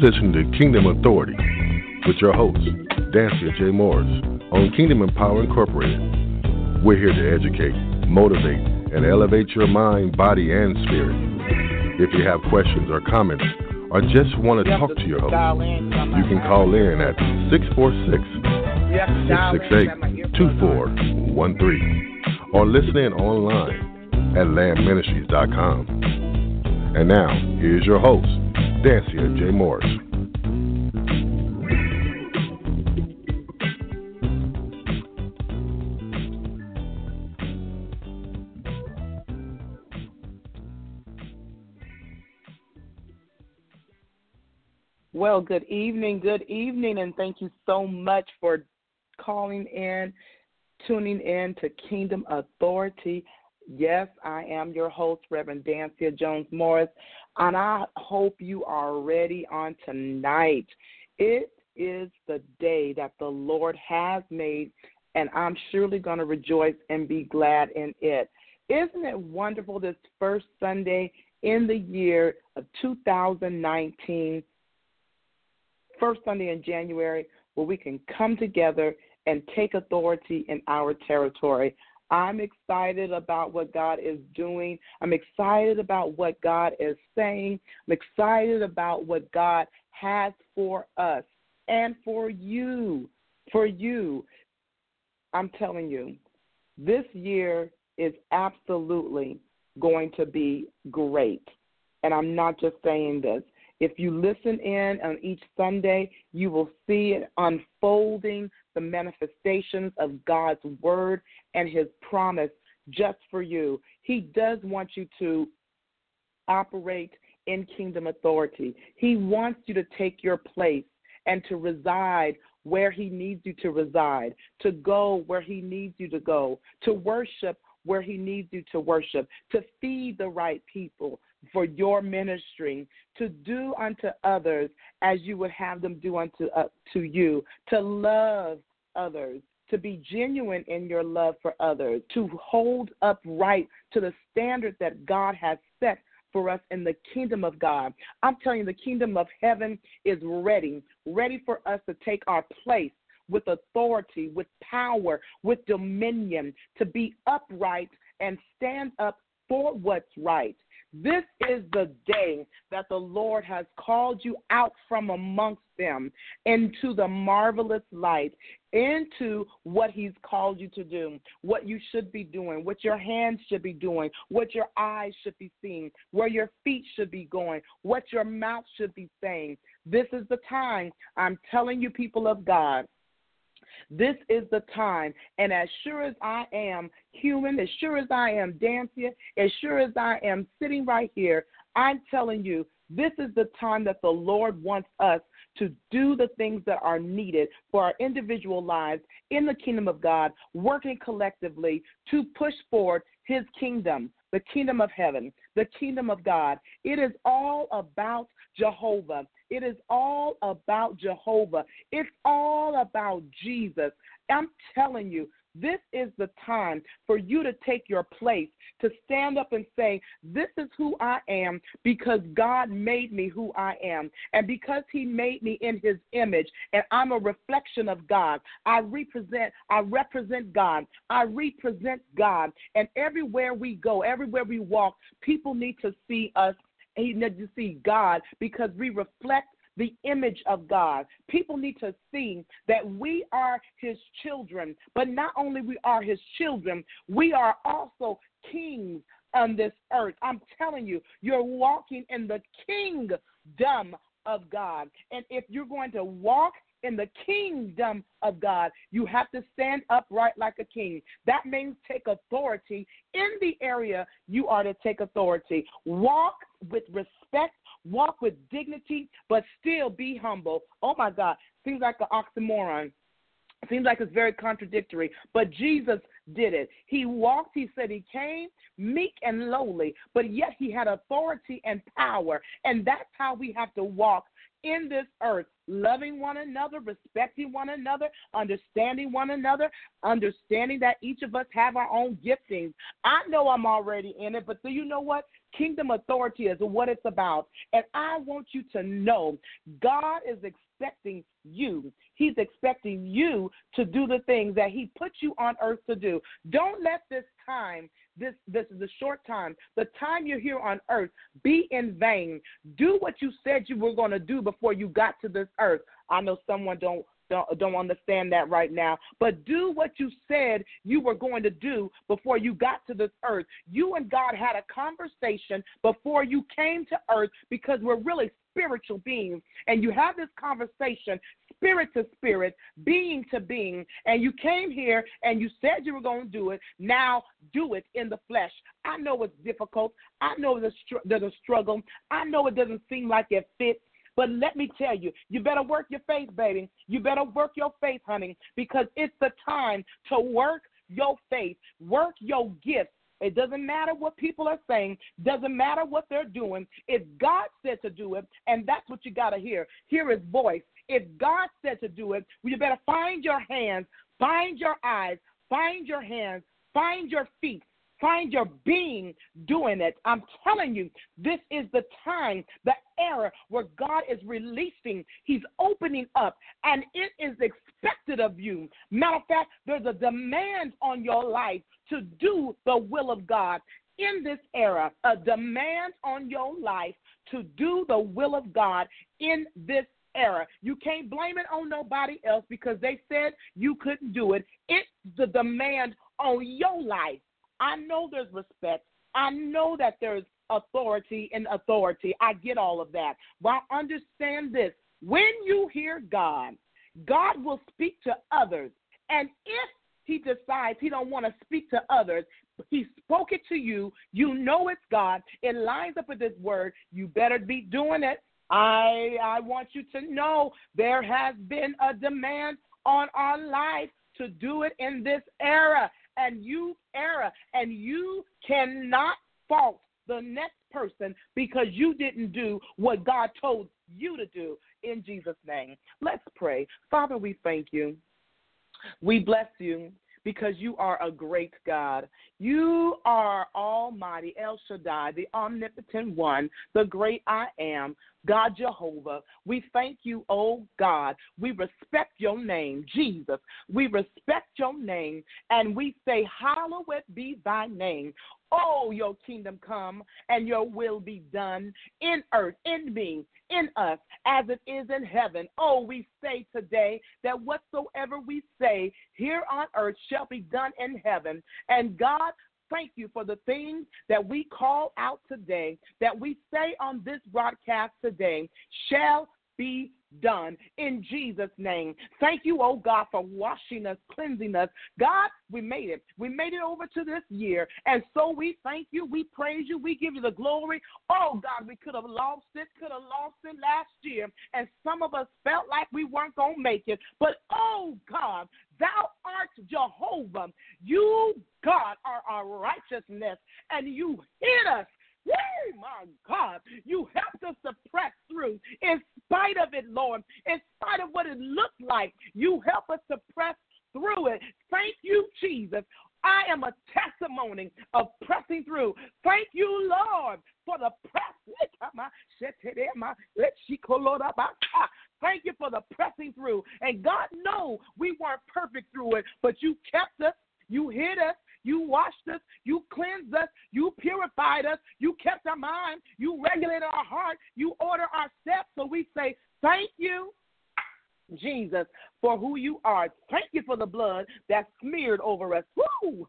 You're listening to Kingdom Authority with your host, Dancia J. Morris, on Kingdom Empowerment Incorporated. We're here to educate, motivate, and elevate your mind, body, and spirit. If you have questions or comments, or just want to talk to your host, you can call in at 646-668-2413 or listen in online at landministries.com. And now, here's your host, Dancia J. Morris. Well, good evening, and thank you so much for calling in, tuning in to Kingdom Authority. Yes, I am your host, Reverend Dancia Jones Morris, and I hope you are ready on tonight. It is the day that the Lord has made, and I'm surely going to rejoice and be glad in it. Isn't it wonderful this first Sunday in the year of 2019, first Sunday in January, where we can come together and take authority in our territory? I'm excited about what God is doing. I'm excited about what God is saying. I'm excited about what God has for us and for you. For you. I'm telling you, this year is absolutely going to be great. And I'm not just saying this. If you listen in on each Sunday, you will see it unfolding, the manifestations of God's word and his promise just for you. He does want you to operate in kingdom authority. He wants you to take your place and to reside where he needs you to reside, to go where he needs you to go, to worship where he needs you to worship, to feed the right people for your ministry, to do unto others as you would have them do unto to you, to love others, to be genuine in your love for others, to hold upright to the standard that God has set for us in the kingdom of God. I'm telling you, the kingdom of heaven is ready for us to take our place with authority, with power, with dominion, to be upright and stand up for what's right. This is the day that the Lord has called you out from amongst them into the marvelous light, into what he's called you to do, what you should be doing, what your hands should be doing, what your eyes should be seeing, where your feet should be going, what your mouth should be saying. This is the time, I'm telling you, people of God, this is the time, and as sure as I am human, as sure as I am Dancia, as sure as I am sitting right here, I'm telling you, this is the time that the Lord wants us to do the things that are needed for our individual lives in the kingdom of God, working collectively to push forward his kingdom, the kingdom of heaven, the kingdom of God. It is all about Jehovah. It is all about Jehovah. It's all about Jesus. I'm telling you, this is the time for you to take your place, to stand up and say, this is who I am because God made me who I am. And because he made me in his image and I'm a reflection of God, I represent God. And everywhere we go, everywhere we walk, people need to see us. He needs to see God because we reflect the image of God. People need to see that we are his children, but not only we are his children, we are also kings on this earth. I'm telling you, you're walking in the kingdom of God. And if you're going to walk in the kingdom of God, you have to stand upright like a king. That means take authority in the area you are to take authority. Walk with respect, walk with dignity, but still be humble. Oh, my God. Seems like an oxymoron. Seems like it's very contradictory, but Jesus did it. He walked, he said he came, meek and lowly, but yet he had authority and power, and that's how we have to walk in this earth, loving one another, respecting one another, understanding one another, understanding that each of us have our own giftings. I know I'm already in it, but do you know what? Kingdom authority is what it's about. And I want you to know God is expecting you. He's expecting you to do the things that he put you on earth to do. Don't let this time, this is a short time, the time you're here on earth, be in vain. Do what you said you were going to do before you got to this earth. I know someone don't understand that right now, but do what you said you were going to do before you got to this earth. You and God had a conversation before you came to earth, because we're really spiritual beings, and you have this conversation spirit to spirit, being to being, and you came here and you said you were going to do it. Now do it in the flesh. I know it's difficult. I know there's a struggle. I know it doesn't seem like it fits. But let me tell you, you better work your faith, baby. You better work your faith, honey, because it's the time to work your faith, work your gifts. It doesn't matter what people are saying. Doesn't matter what they're doing. If God said to do it, and that's what you got to hear. Hear his voice. If God said to do it, well, you better find your hands, find your eyes, find your hands, find your feet. Find your being doing it. I'm telling you, this is the time, the era where God is releasing. He's opening up, and it is expected of you. Matter of fact, there's a demand on your life to do the will of God. In this era, a demand on your life to do the will of God in this era. You can't blame it on nobody else because they said you couldn't do it. It's the demand on your life. I know there's respect. I know that there's authority in authority. I get all of that. But I understand this. When you hear God, God will speak to others. And if he decides he don't want to speak to others, he spoke it to you. You know it's God. It lines up with his word. You better be doing it. I want you to know there has been a demand on our life to do it in this era. And you cannot fault the next person because you didn't do what God told you to do. In Jesus' name, let's pray. Father, we thank you. We bless you because you are a great God. You are almighty, El Shaddai, the omnipotent one, the great I am, God Jehovah. We thank you, oh God. We respect your name, Jesus. We respect your name, and we say, hallowed be thy name. Oh, your kingdom come and your will be done in earth, in me, in us, as it is in heaven. Oh, we say today that whatsoever we say here on earth shall be done in heaven. And God, thank you for the things that we call out today, that we say on this broadcast today, shall be done in Jesus' name. Thank you, oh God, for washing us, cleansing us. God, we made it. We made it over to this year. And so we thank you. We praise you. We give you the glory. Oh God, we could have lost it last year. And some of us felt like we weren't going to make it. But oh God, thou art Jehovah. You, God, are our righteousness. And you hid us. Yay, my God, you helped us to press through in spite of it, Lord, in spite of what it looked like. You help us to press through it. Thank you, Jesus. I am a testimony of pressing through. Thank you, Lord, for the press. Thank you for the pressing through. And God, no, we weren't perfect through it, but you kept us. You hid us. You washed us, you cleansed us, you purified us, you kept our mind, you regulated our heart, you order our steps. So we say, thank you, Jesus, for who you are. Thank you for the blood that smeared over us. Woo!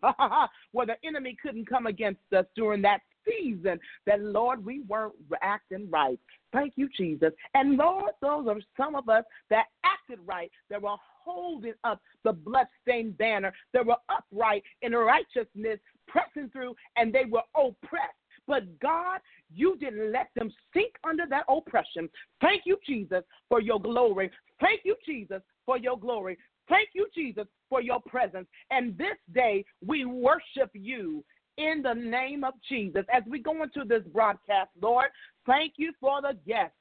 Where the enemy couldn't come against us during that season that, Lord, we weren't acting right. Thank you, Jesus. And, Lord, those are some of us that acted right, that were holding up the bloodstained banner, that were upright in righteousness, pressing through, and they were oppressed. But, God, you didn't let them sink under that oppression. Thank you, Jesus, for your glory. Thank you, Jesus, for your glory. Thank you, Jesus, for your presence. And this day we worship you. In the name of Jesus, as we go into this broadcast, Lord, thank you for the guests.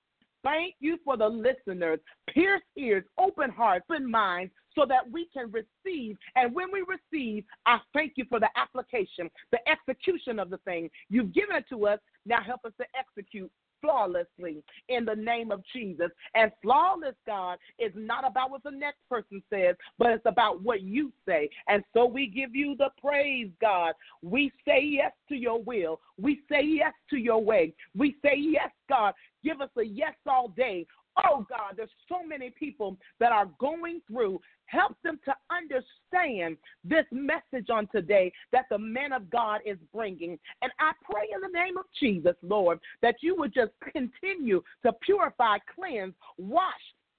thank you for the listeners, pierced ears, open hearts, and minds, so that we can receive. And when we receive, I thank you for the application, the execution of the thing. You've given it to us. Now help us to execute flawlessly in the name of Jesus. And flawless, God, is not about what the next person says, but it's about what you say. And so we give you the praise, God. We say yes to your will. We say yes to your way. We say yes, God. Give us a yes all day. Oh, God, there's so many people that are going through. Help them to understand this message on today that the man of God is bringing. And I pray in the name of Jesus, Lord, that you would just continue to purify, cleanse, wash,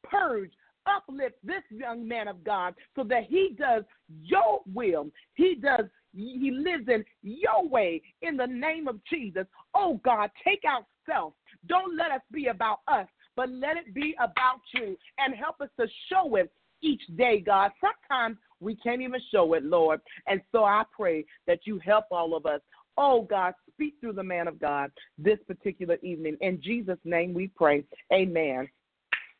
purge, uplift this young man of God so that he does your will. He lives in your way in the name of Jesus. Oh, God, take out self. Don't let us be about us, but let it be about you, and help us to show it each day, God. Sometimes we can't even show it, Lord. And so I pray that you help all of us. Oh, God, speak through the man of God this particular evening. In Jesus' name we pray. Amen.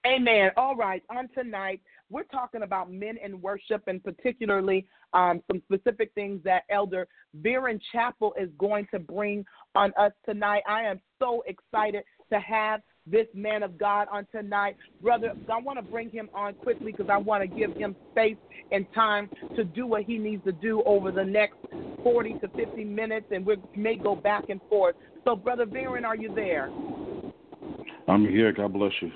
Amen. All right, on tonight, we're talking about men in worship, and particularly some specific things that Elder Veron Chapple is going to bring on us tonight. I am so excited to have this man of God on tonight. Brother, I want to bring him on quickly because I want to give him space and time to do what he needs to do over the next 40 to 50 minutes, and we may go back and forth. So, Brother Veron, are you there? I'm here. God bless you.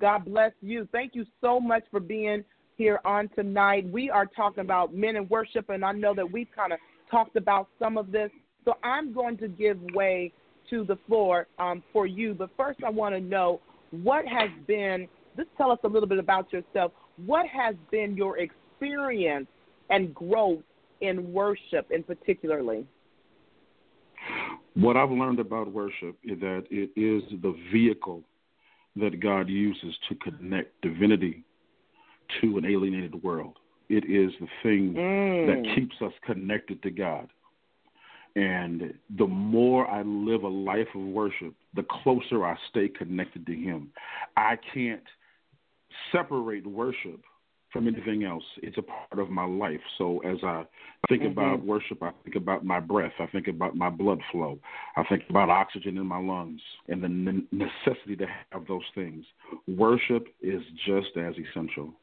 God bless you. Thank you so much for being here on tonight. We are talking about men in worship, and I know that we've kind of talked about some of this. So I'm going to give way to the floor for you. But first I want to know, just tell us a little bit about yourself. What has been your experience and growth in worship in particularly? What I've learned about worship is that it is the vehicle that God uses to connect divinity to an alienated world. It is the thing that keeps us connected to God. And the more I live a life of worship, the closer I stay connected to Him. I can't separate worship from anything else. It's a part of my life. So as I think about worship, I think about my breath. I think about my blood flow. I think about oxygen in my lungs and the necessity to have those things. Worship is just as essential.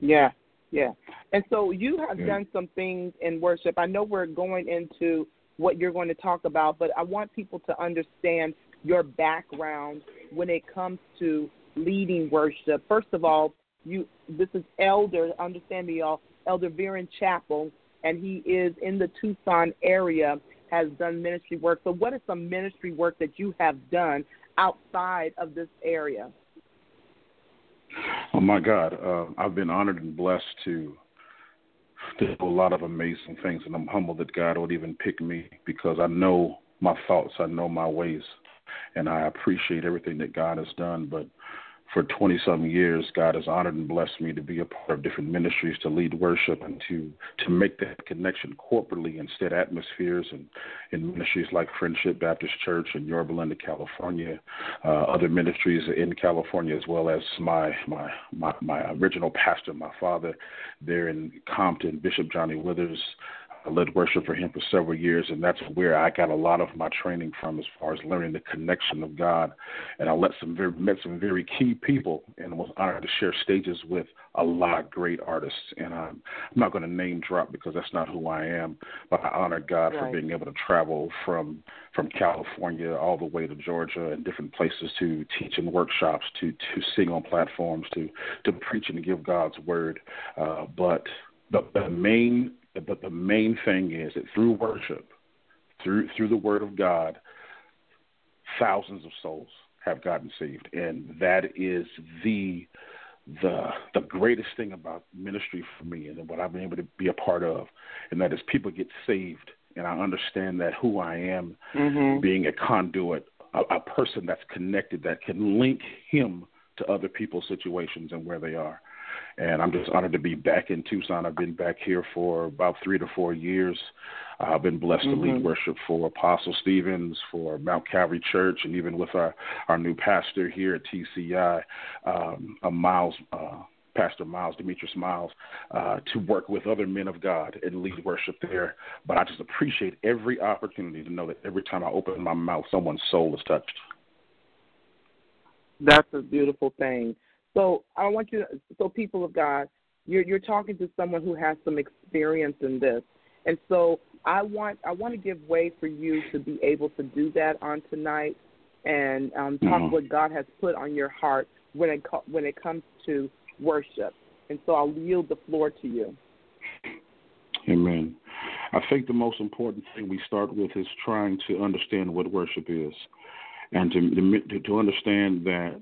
Yeah. Yeah, and so you have done some things in worship. I know we're going into what you're going to talk about, but I want people to understand your background when it comes to leading worship. First of all, this is Elder, understand me, y'all, Elder Veron Chapple, and he is in the Tucson area, has done ministry work. So what is some ministry work that you have done outside of this area? Oh, my God. I've been honored and blessed to do a lot of amazing things, and I'm humbled that God would even pick me because I know my thoughts, I know my ways, and I appreciate everything that God has done. But for 20-some years, God has honored and blessed me to be a part of different ministries, to lead worship, and to make that connection corporately in set atmospheres and in ministries like Friendship Baptist Church in Yorba Linda, California, other ministries in California, as well as my original pastor, my father, there in Compton, Bishop Johnny Withers. I led worship for him for several years, and that's where I got a lot of my training from as far as learning the connection of God. And I met some very key people and was honored to share stages with a lot of great artists. And I'm not going to name drop because that's not who I am, but I honor God for being able to travel from California all the way to Georgia and different places to teach in workshops, to sing on platforms, to preach and give God's word. But the main thing is that through worship, through the Word of God, thousands of souls have gotten saved, and that is the greatest thing about ministry for me and what I've been able to be a part of, and that is people get saved, and I understand that who I am, being a conduit, a person that's connected, that can link him to other people's situations and where they are. And I'm just honored to be back in Tucson. I've been back here for about 3 to 4 years. I've been blessed to lead worship for Apostle Stevens, for Mount Calvary Church, and even with our new pastor here at TCI, Pastor Miles, Demetrius Miles, to work with other men of God and lead worship there. But I just appreciate every opportunity to know that every time I open my mouth, someone's soul is touched. That's a beautiful thing. So I want you to, so people of God, you're talking to someone who has some experience in this. And so I want to give way for you to be able to do that on tonight and talk what God has put on your heart when it comes to worship. And so I'll yield the floor to you. Amen. I think the most important thing we start with is trying to understand what worship is, and to understand that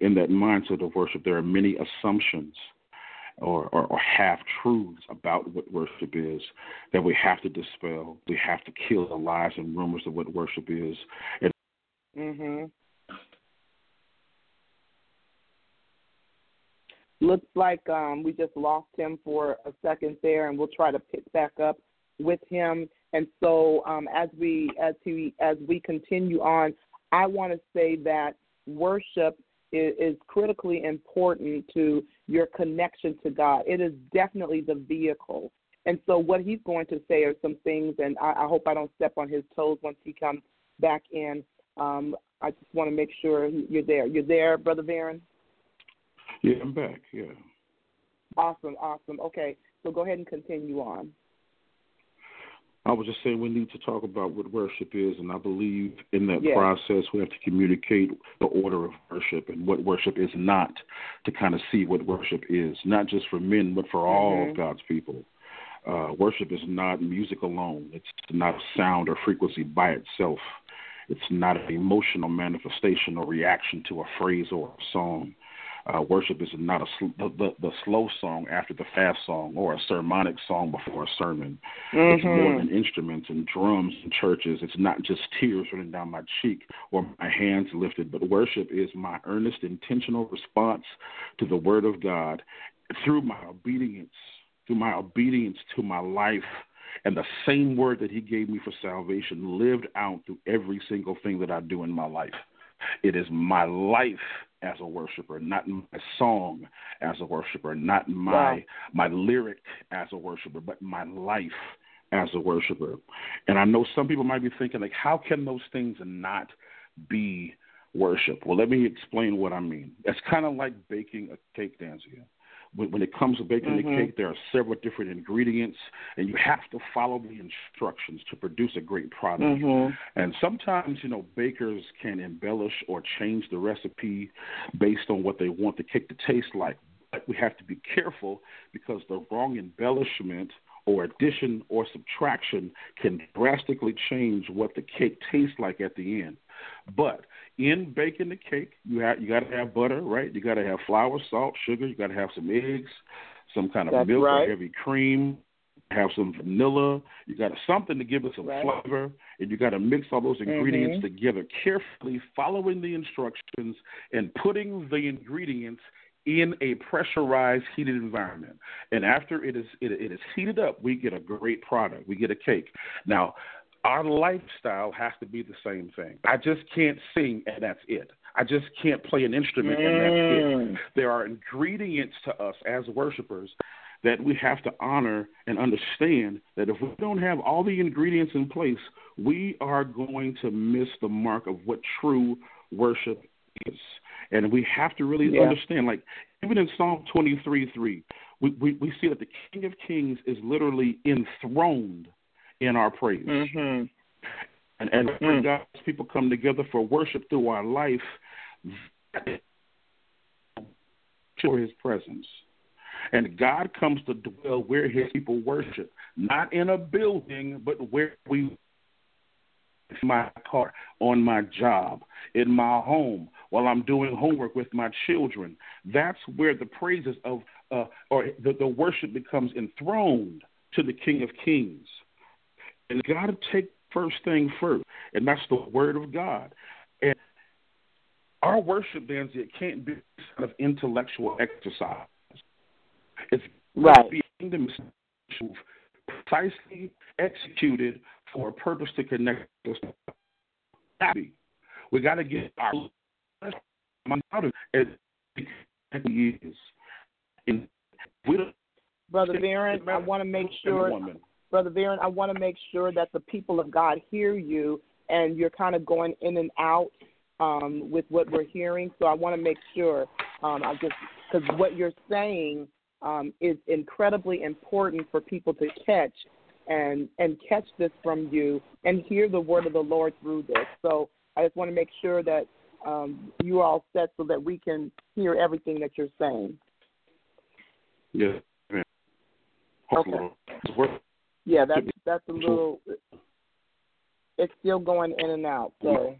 in that mindset of worship, there are many assumptions or half-truths about what worship is that we have to dispel. We have to kill the lies and rumors of what worship is. Looks like we just lost him for a second there, and we'll try to pick back up with him. And so as we continue on, I want to say that worship is critically important to your connection to God. It is definitely the vehicle. And so what he's going to say are some things, and I hope I don't step on his toes once he comes back in. I just want to make sure you're there. You're there, Brother Veron? Yeah, I'm back, yeah. Awesome. Okay, so go ahead and continue on. I was just saying we need to talk about what worship is, and I believe in that process we have to communicate the order of worship and what worship is not, to kind of see what worship is, not just for men but for all of God's people. Worship is not music alone. It's not sound or frequency by itself. It's not an emotional manifestation or reaction to a phrase or a song. Worship is not the slow song after the fast song or a sermonic song before a sermon. It's more than instruments and drums and churches. It's not just tears running down my cheek or my hands lifted, but worship is my earnest, intentional response to the Word of God through my obedience to my life, and the same Word that He gave me for salvation lived out through every single thing that I do in my life. It is my life as a worshiper, not my song as a worshiper, not my lyric as a worshiper, but my life as a worshiper. And I know some people might be thinking, like, how can those things not be worship? Well, let me explain what I mean. It's kind of like baking a cake, Dancia. When it comes to baking the cake, there are several different ingredients, and you have to follow the instructions to produce a great product. And sometimes, bakers can embellish or change the recipe based on what they want the cake to taste like. But we have to be careful, because the wrong embellishment or addition or subtraction can drastically change what the cake tastes like at the end. But in baking the cake, you got to have butter, right? You got to have flour, salt, sugar. You got to have some eggs, some kind of milk or heavy cream. Have some vanilla. You got something to give it some flavor, and you got to mix all those ingredients together carefully, following the instructions and putting the ingredients in a pressurized, heated environment. And after it is heated up, we get a great product. We get a cake. Now, our lifestyle has to be the same thing. I just can't sing, and that's it. I just can't play an instrument, and that's it. There are ingredients to us as worshipers that we have to honor and understand that if we don't have all the ingredients in place, we are going to miss the mark of what true worship is. And we have to really understand, like, even in Psalm 23:3, we see that the King of Kings is literally enthroned in our praise. And when God's people come together for worship through our life, for His presence. And God comes to dwell where His people worship, not in a building, but where we in my car, on my job, in my home, while I'm doing homework with my children. That's where the praises of or the worship becomes enthroned to the King of Kings. And you got to take first thing first, and that's the Word of God. And our worship, then, it can't be sort of intellectual exercise. It's right. Being the move precisely executed for a purpose to connect us. We got to get our mind out of it. Brother Veron, I want to make sure. Brother Veron, I want to make sure that the people of God hear you, and you're kind of going in and out with what we're hearing. So I want to make sure, I just because what you're saying is incredibly important for people to catch and catch this from you and hear the word of the Lord through this. So I just want to make sure that you are all set so that we can hear everything that you're saying. Yeah. Okay. Yeah, that's a little. It's still going in and out. So.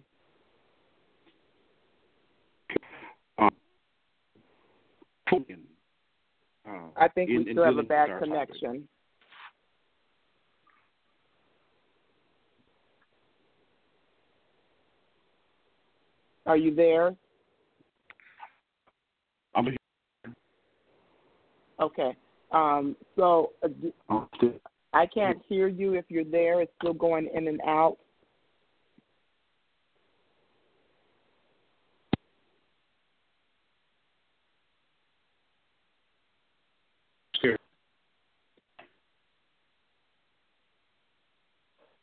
I think we still have a bad connection. Are you there? I'm here. Okay. So I can't hear you if you're there. It's still going in and out. Sure.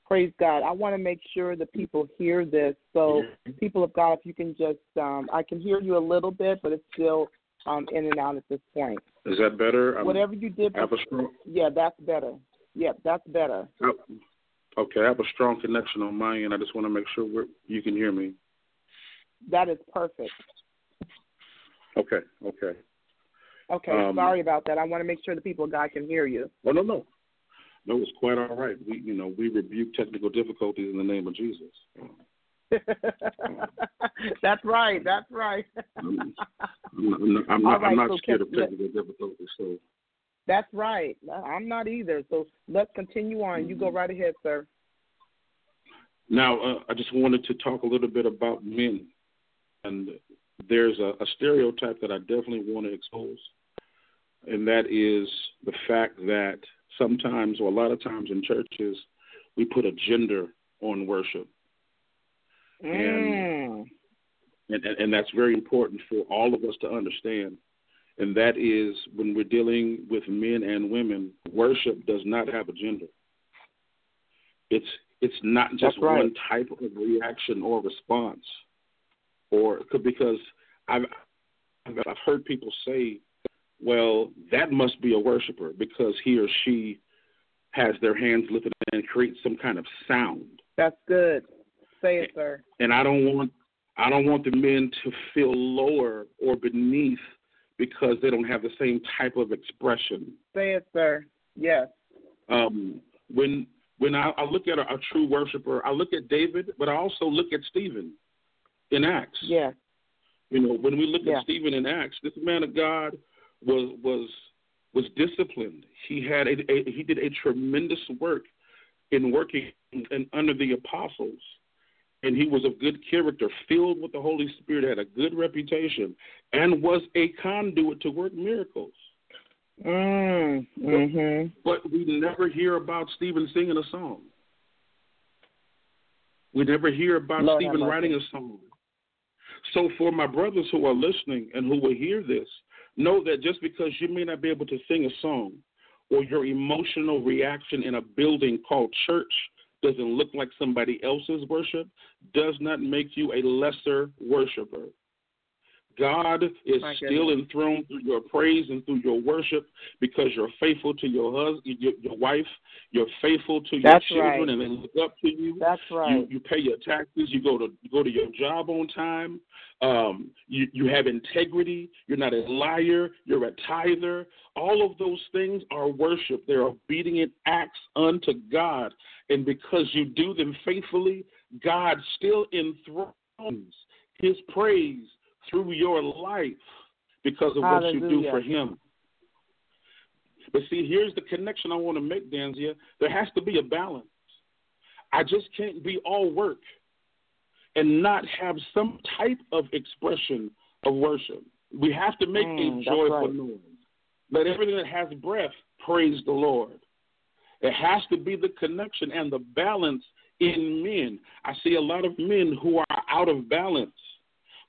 Praise God. I want to make sure that people hear this. So people of God, if you can just, I can hear you a little bit, but it's still in and out at this point. Is that better? Whatever you did. Yeah, that's better. Yeah, that's better. Okay, I have a strong connection on my end. I just want to make sure you can hear me. That is perfect. Okay. Okay, sorry about that. I want to make sure the people of God can hear you. Oh, no. No, it's quite all right. We rebuke technical difficulties in the name of Jesus. That's right. I'm not scared of technical difficulties. So. That's right. I'm not either. So let's continue on. Mm-hmm. You go right ahead, sir. Now, I just wanted to talk a little bit about men. And there's a stereotype that I definitely want to expose, and that is the fact that sometimes, or a lot of times in churches, we put a gender on worship. And that's very important for all of us to understand. And that is, when we're dealing with men and women, worship does not have a gender. It's not just one type of reaction or response, because I've heard people say, well, that must be a worshiper because he or she has their hands lifted and creates some kind of sound. That's good. Say it, sir. And I don't want the men to feel lower or beneath because they don't have the same type of expression. Say it, sir. Yes. When I look at a true worshiper, I look at David, but I also look at Stephen in Acts. Yes. When we look at Stephen in Acts, this man of God was disciplined. He did a tremendous work in working and under the apostles. And he was of good character, filled with the Holy Spirit, had a good reputation, and was a conduit to work miracles. Mm-hmm. But we never hear about Stephen singing a song. We never hear about Stephen writing a song. So for my brothers who are listening and who will hear this, know that just because you may not be able to sing a song, or your emotional reaction in a building called church doesn't look like somebody else's worship, does not make you a lesser worshiper. God is still enthroned through your praise and through your worship because you're faithful to your husband, your wife, you're faithful to your children, and they look up to you. That's right. You pay your taxes. You go to your job on time. You have integrity. You're not a liar. You're a tither. All of those things are worship. They're obedient acts unto God. And because you do them faithfully, God still enthrones his praise through your life because of what you do for him. But see, here's the connection I want to make, Dancia. There has to be a balance. I just can't be all work and not have some type of expression of worship. We have to make a joyful noise. Let everything that has breath praise the Lord. There has to be the connection and the balance in men. I see a lot of men who are out of balance,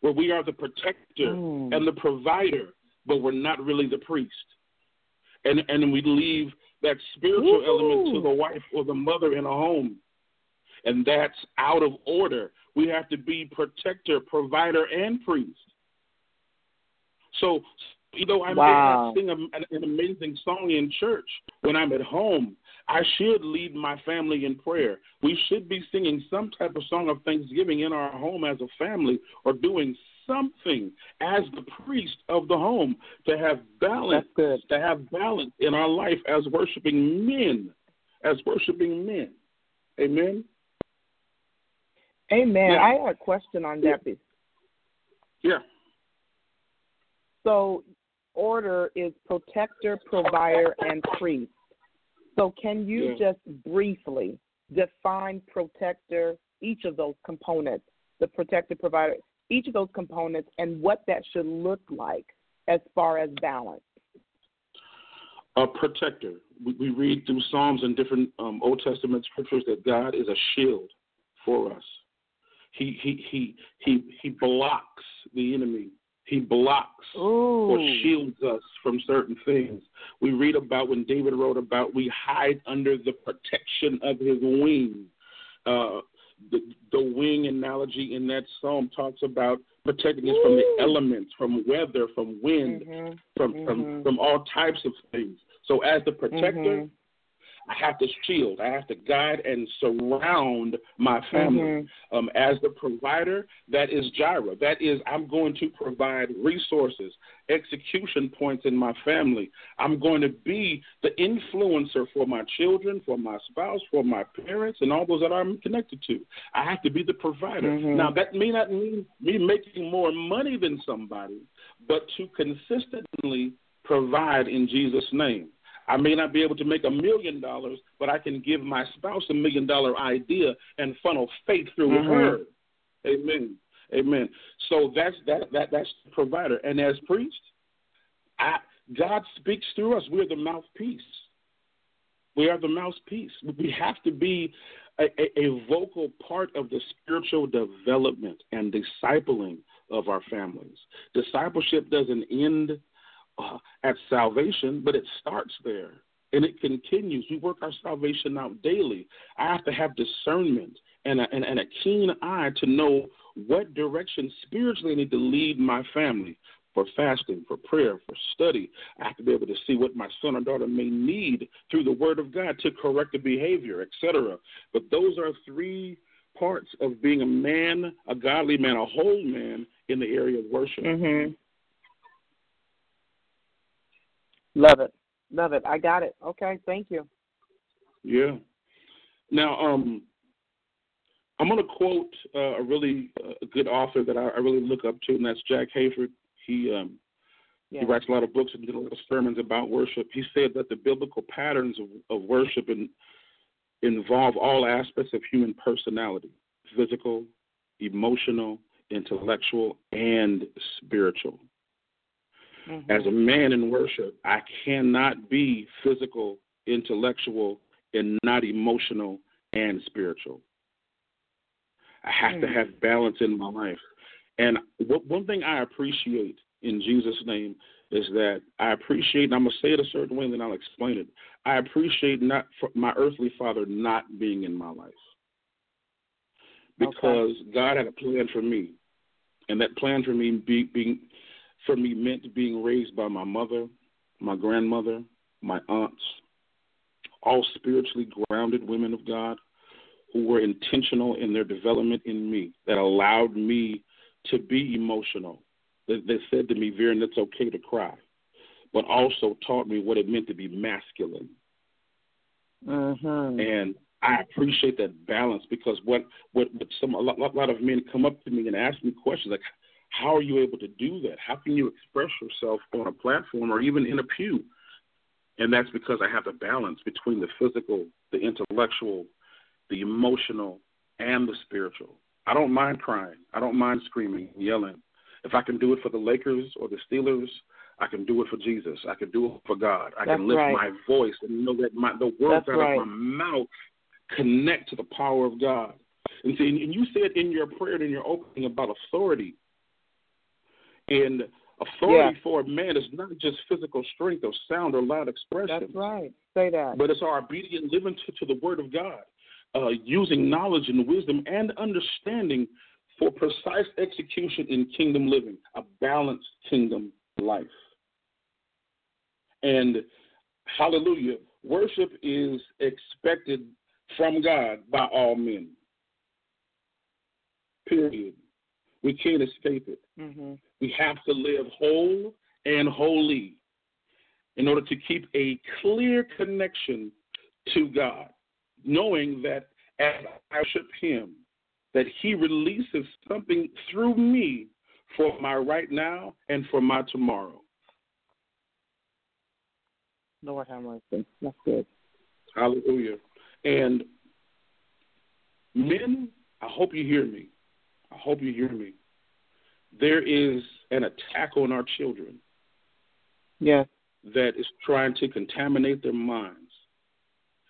where we are the protector and the provider, but we're not really the priest. And we leave that spiritual element to the wife or the mother in a home. And that's out of order. We have to be protector, provider, and priest. So, though I may not sing an amazing song in church, when I'm at home, I should lead my family in prayer. We should be singing some type of song of thanksgiving in our home as a family, or doing something as the priest of the home to have balance. That's good. To have balance in our life as worshiping men, Amen. Amen. Yeah. I had a question on that. Yeah. So order is protector, provider, and priest. So can you just briefly define protector, each of those components, the protector, provider, each of those components, and what that should look like as far as balance? A protector. We read through Psalms and different Old Testament scriptures that God is a shield for us. He blocks the enemy. He blocks or shields us from certain things. We read about when David wrote about we hide under the protection of his wing. The wing analogy in that psalm talks about protecting us from the elements, from weather, from wind, from all types of things. So as the protector, I have to shield. I have to guide and surround my family. As the provider, that is Jireh. That is, I'm going to provide resources, execution points in my family. I'm going to be the influencer for my children, for my spouse, for my parents, and all those that I'm connected to. I have to be the provider. Now, that may not mean me making more money than somebody, but to consistently provide in Jesus' name. I may not be able to make $1 million, but I can give my spouse $1 million idea and funnel faith through her. Amen. Amen. So that's the provider. And as priest, God speaks through us. We're the mouthpiece. We are the mouthpiece. We have to be a vocal part of the spiritual development and discipling of our families. Discipleship doesn't end at salvation, but it starts there and it continues. We work our salvation out daily. I have to have discernment and a keen eye to know what direction spiritually I need to lead my family, for fasting, for prayer, for study. I have to be able to see what my son or daughter may need through the Word of God to correct the behavior, etc. But those are three parts of being a man, a godly man, a whole man in the area of worship. Love it. Love it. I got it. Okay. Thank you. Yeah. Now, I'm going to quote a really good author that I really look up to, and that's Jack Hayford. He writes a lot of books and did a lot of sermons about worship. He said that the biblical patterns of worship involve all aspects of human personality, physical, emotional, intellectual, and spiritual. As a man in worship, I cannot be physical, intellectual, and not emotional and spiritual. I have to have balance in my life. And one thing I appreciate in Jesus' name is that I appreciate, and I'm going to say it a certain way and then I'll explain it, I appreciate not my earthly father not being in my life, because God had a plan for me, and that plan for me meant being raised by my mother, my grandmother, my aunts, all spiritually grounded women of God who were intentional in their development in me, that allowed me to be emotional. They said to me, Veron, it's okay to cry, but also taught me what it meant to be masculine. And I appreciate that balance, because what a lot of men come up to me and ask me questions like, how are you able to do that? How can you express yourself on a platform or even in a pew? And that's because I have the balance between the physical, the intellectual, the emotional, and the spiritual. I don't mind crying. I don't mind screaming, yelling. If I can do it for the Lakers or the Steelers, I can do it for Jesus. I can do it for God. I can lift my voice and know that the words out of my mouth connect to the power of God. And see, and you said in your prayer and in your opening about authority. And authority for a man is not just physical strength or sound or loud expression. That's right. Say that. But it's our obedient living to the word of God, using knowledge and wisdom and understanding for precise execution in kingdom living, a balanced kingdom life. And hallelujah, worship is expected from God by all men. Period. We can't escape it. Mm-hmm. We have to live whole and holy in order to keep a clear connection to God, knowing that as I worship him, that he releases something through me for my right now and for my tomorrow. Lord have mercy. That's good. Hallelujah. And men, I hope you hear me. I hope you hear me. There is an attack on our children that is trying to contaminate their minds.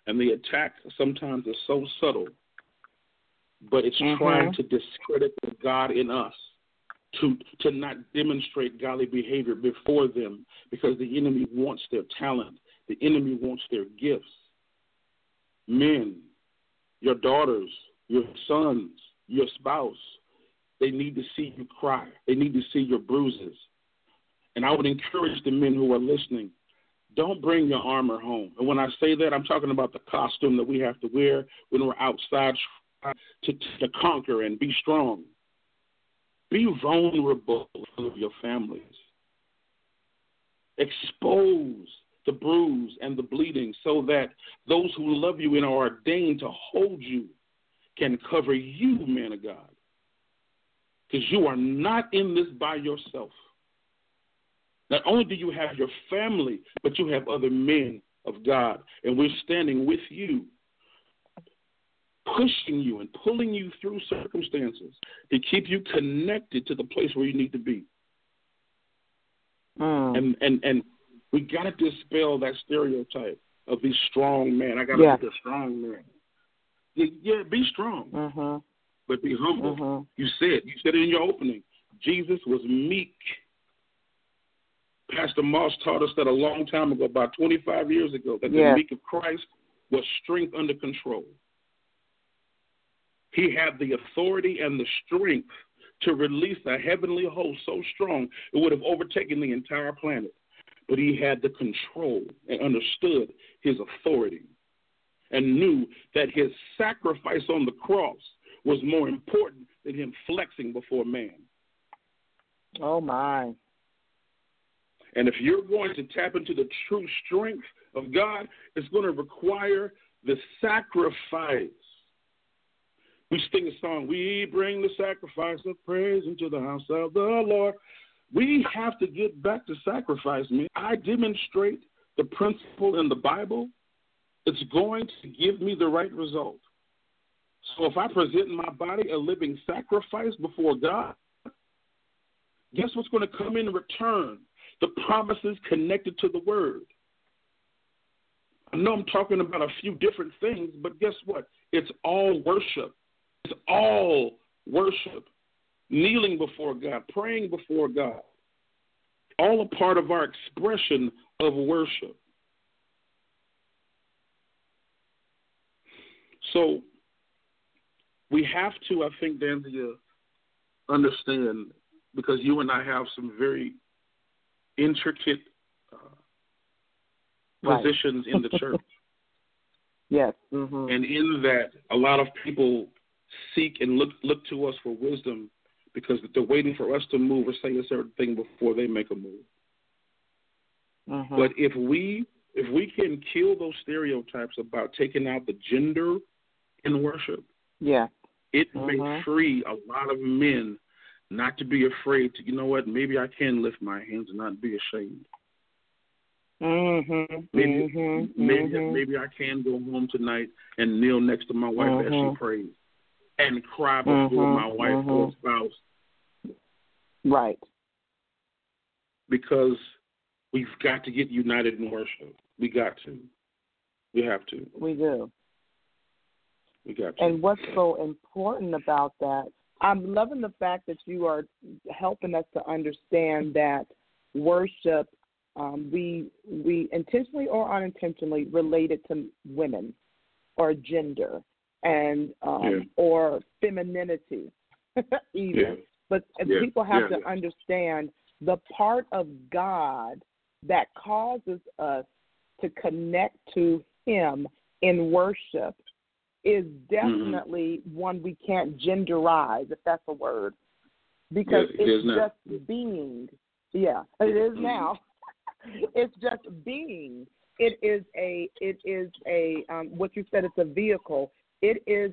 And the attack sometimes is so subtle, but it's trying to discredit the God in us, to not demonstrate godly behavior before them, because the enemy wants their talent. The enemy wants their gifts. Men, your daughters, your sons, your spouse, they need to see you cry. They need to see your bruises. And I would encourage the men who are listening, don't bring your armor home. And when I say that, I'm talking about the costume that we have to wear when we're outside to conquer and be strong. Be vulnerable with your families. Expose the bruise and the bleeding so that those who love you and are ordained to hold you can cover you, man of God. Because you are not in this by yourself. Not only do you have your family, but you have other men of God. And we're standing with you, pushing you and pulling you through circumstances to keep you connected to the place where you need to be. And we got to dispel that stereotype of the strong man. I got to be the strong man. Yeah, be strong, but be humble. You said it in your opening. Jesus was meek. Pastor Moss taught us that a long time ago, about 25 years ago, that the meek of Christ was strength under control. He had the authority and the strength to release a heavenly host so strong it would have overtaken the entire planet. But he had the control and understood his authority, and knew that his sacrifice on the cross was more important than him flexing before man. Oh, my. And if you're going to tap into the true strength of God, it's going to require the sacrifice. We sing a song, we bring the sacrifice of praise into the house of the Lord. We have to get back to sacrifice, man. I demonstrate the principle in the Bible. It's going to give me the right result. So if I present my body a living sacrifice before God, guess what's going to come in return? The promises connected to the word. I know I'm talking about a few different things, but guess what? It's all worship. It's all worship. Kneeling before God, praying before God. All a part of our expression of worship. So we have to, I think, Dancia, understand, because you and I have some very intricate positions in the church. And in that, a lot of people seek and look to us for wisdom because they're waiting for us to move or say a certain thing before they make a move. But if we can kill those stereotypes about taking out the gender in worship, it may free a lot of men not to be afraid to, you know what, maybe I can lift my hands and not be ashamed. Maybe I can go home tonight and kneel next to my wife as she prays and cry before my wife or spouse. Right. Because We've got to get united in worship. We got to. We have to. We do. We got to. And what's so important about that, I'm loving the fact that you are helping us to understand that worship, we intentionally or unintentionally related to women or gender and or femininity even. Yeah. But people have to understand the part of God that causes us to connect to Him in worship is definitely one we can't genderize, if that's a word, because it's just being. Yeah, it is now. It's just being. It is a what you said, it's a vehicle. It is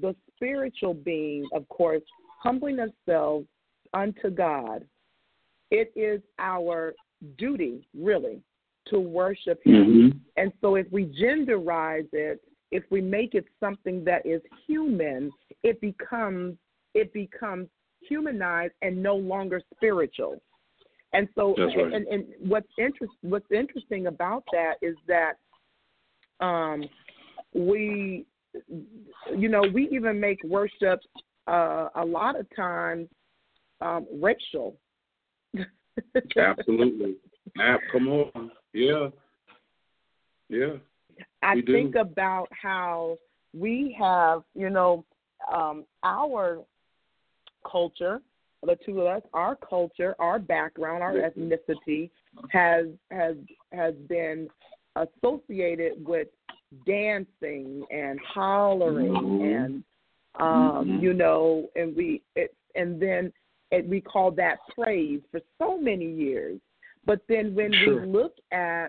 the spiritual being, of course, humbling ourselves unto God. It is our duty, really, to worship Him. Mm-hmm. And so if we genderize it, if we make it something that is human, it becomes humanized and no longer spiritual. And so and what's interesting about that is that we even make worship a lot of times racial. Absolutely. Come on. Yeah. Yeah. I think about how we have, our culture, the two of us, our culture, our background, our ethnicity has been associated with dancing and hollering and we call that praise for so many years. But then when we look at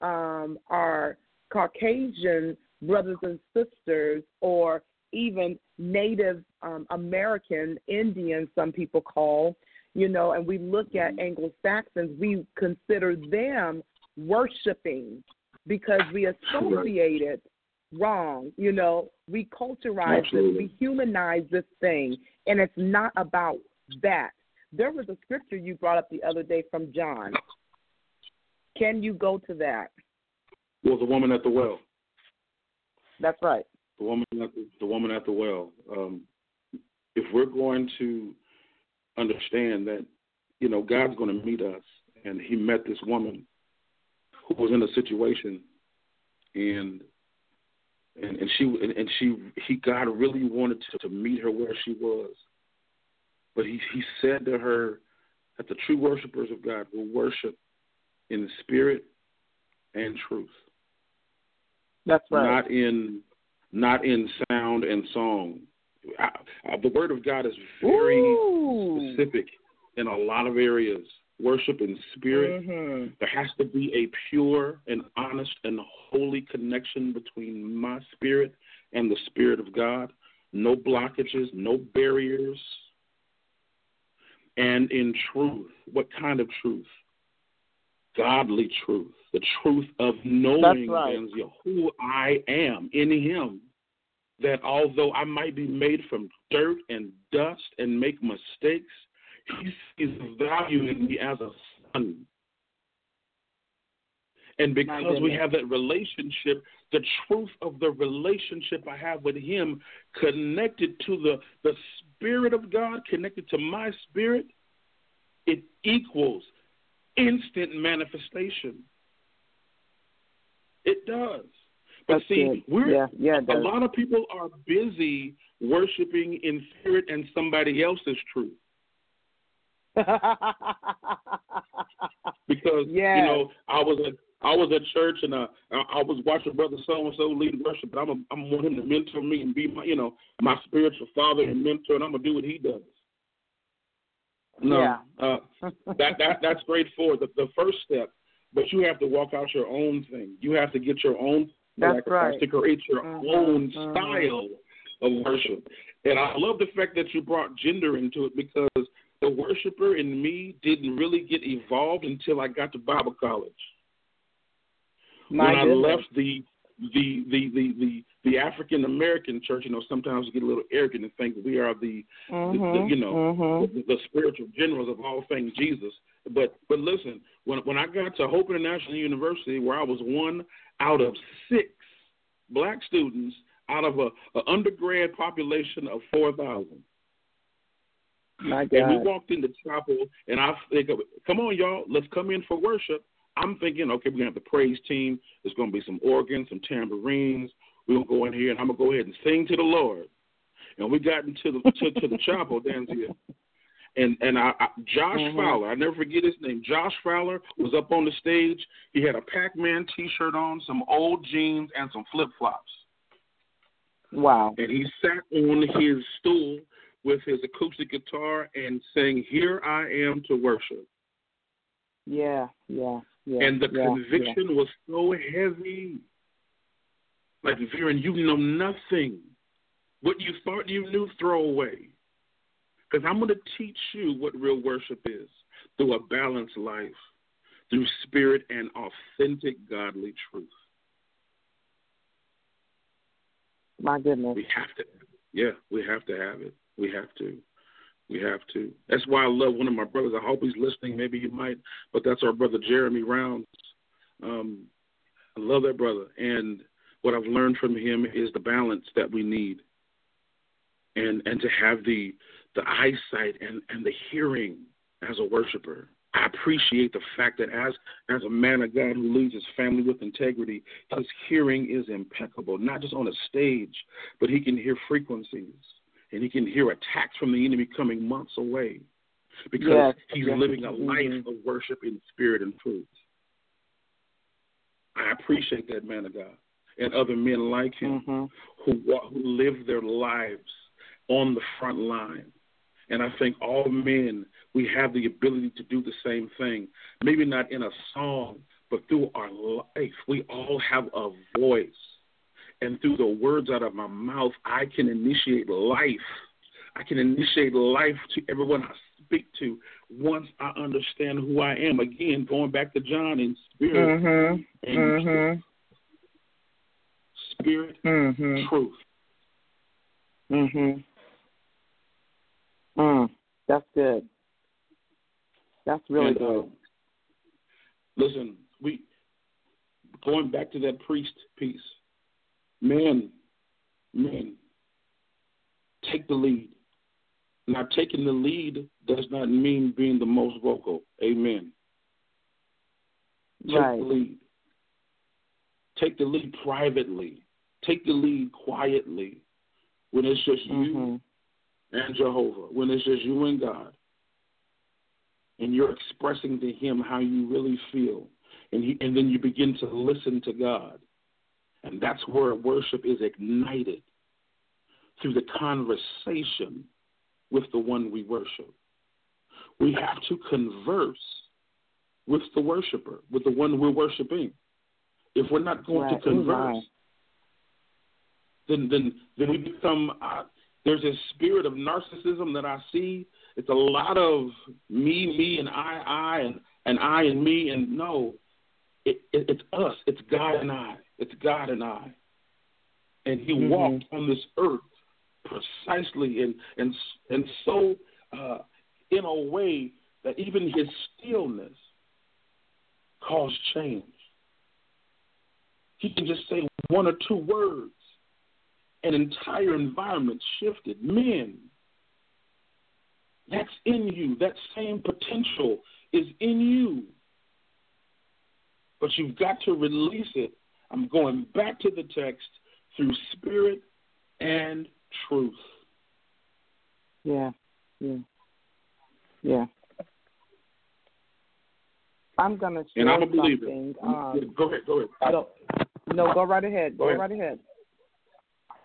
our Caucasian brothers and sisters, or even Native American, Indian, some people call, and we look at Anglo-Saxons, we consider them worshiping because we associate it wrong. We culturize it, we humanize this thing, and it's not about that. There was a scripture you brought up the other day from John. Can you go to that? It was the woman at the well. That's right. The woman at the well. If we're going to understand that, God's going to meet us, and He met this woman who was in a situation, and God really wanted to meet her where she was, but He said to her that the true worshipers of God will worship in spirit and truth. That's right. Not in sound and song. The Word of God is very specific in a lot of areas. Worship in spirit. Mm-hmm. There has to be a pure and honest and holy connection between my spirit and the Spirit of God. No blockages, no barriers. And in truth. What kind of truth? Godly truth. The truth of knowing who I am in Him, that although I might be made from dirt and dust and make mistakes, He sees value in me as a son. And because we have that relationship, the truth of the relationship I have with Him connected to the Spirit of God, connected to my spirit, it equals instant manifestation. It does. But a lot of people are busy worshiping in spirit and somebody else's truth. Because I was at church and I was watching Brother So and So lead worship, but I'm want him to mentor me and be my my spiritual father and mentor, and I'm gonna do what he does. That's straightforward. The first step, but you have to walk out your own thing. You have to get your own to create your own style of worship. And I love the fact that you brought gender into it, because the worshiper in me didn't really get evolved until I got to Bible college. When I left the the African American church, you know, sometimes we get a little arrogant and think we are the spiritual generals of all things Jesus. But listen, when I got to Hope International University, where I was one out of 6 black students out of an undergrad population of 4,000. My God. And we walked into chapel, and I think, come on, y'all, let's come in for worship. I'm thinking, okay, we're going to have the praise team. There's going to be some organs, some tambourines. We're going to go in here, and I'm going to go ahead and sing to the Lord. And we got into the chapel, Dancia. And Josh Fowler, I never forget his name. Josh Fowler was up on the stage. He had a Pac-Man T-shirt on, some old jeans, and some flip-flops. Wow. And he sat on his stool with his acoustic guitar and sang, "Here I am to worship." Yeah. And the conviction was so heavy. Like, Veron, you know nothing. What you thought you knew, throw away. Because I'm going to teach you what real worship is through a balanced life, through spirit and authentic godly truth. My goodness. We have to have it. We have to. That's why I love one of my brothers. I hope he's listening. Maybe he might. But that's our brother, Jeremy Rounds. I love that brother. And what I've learned from him is the balance that we need. And to have the eyesight and the hearing as a worshiper. I appreciate the fact that as a man of God who leads his family with integrity, his hearing is impeccable, not just on a stage, but he can hear frequencies. And he can hear attacks from the enemy coming months away because he's living a life of worship in spirit and truth. I appreciate that man of God and other men like him who live their lives on the front line. And I think all men, we have the ability to do the same thing, maybe not in a song, but through our life. We all have a voice. And through the words out of my mouth, I can initiate life. I can initiate life to everyone I speak to once I understand who I am. Again, going back to John in spirit and truth. That's good. That's really good. Listen, going back to that priest piece. Men, take the lead. Now, taking the lead does not mean being the most vocal. Amen. Take the lead. Take the lead privately. Take the lead quietly when it's just you and Jehovah, when it's just you and God, and you're expressing to him how you really feel, and then you begin to listen to God. And that's where worship is ignited, through the conversation with the one we worship. We have to converse with the worshiper, with the one we're worshiping. If we're not going to converse, then we become, there's this spirit of narcissism that I see. It's a lot of me, and I, and I and me, and no. It's us. It's God and I. It's God and I. And he walked on this earth precisely and so in a way that even his stillness caused change. He can just say one or two words. An entire environment shifted. Men, that's in you. That same potential is in you. But you've got to release it. I'm going back to the text, through spirit and truth. Yeah. I'm going to share something. Go ahead. Go right ahead. Go right ahead.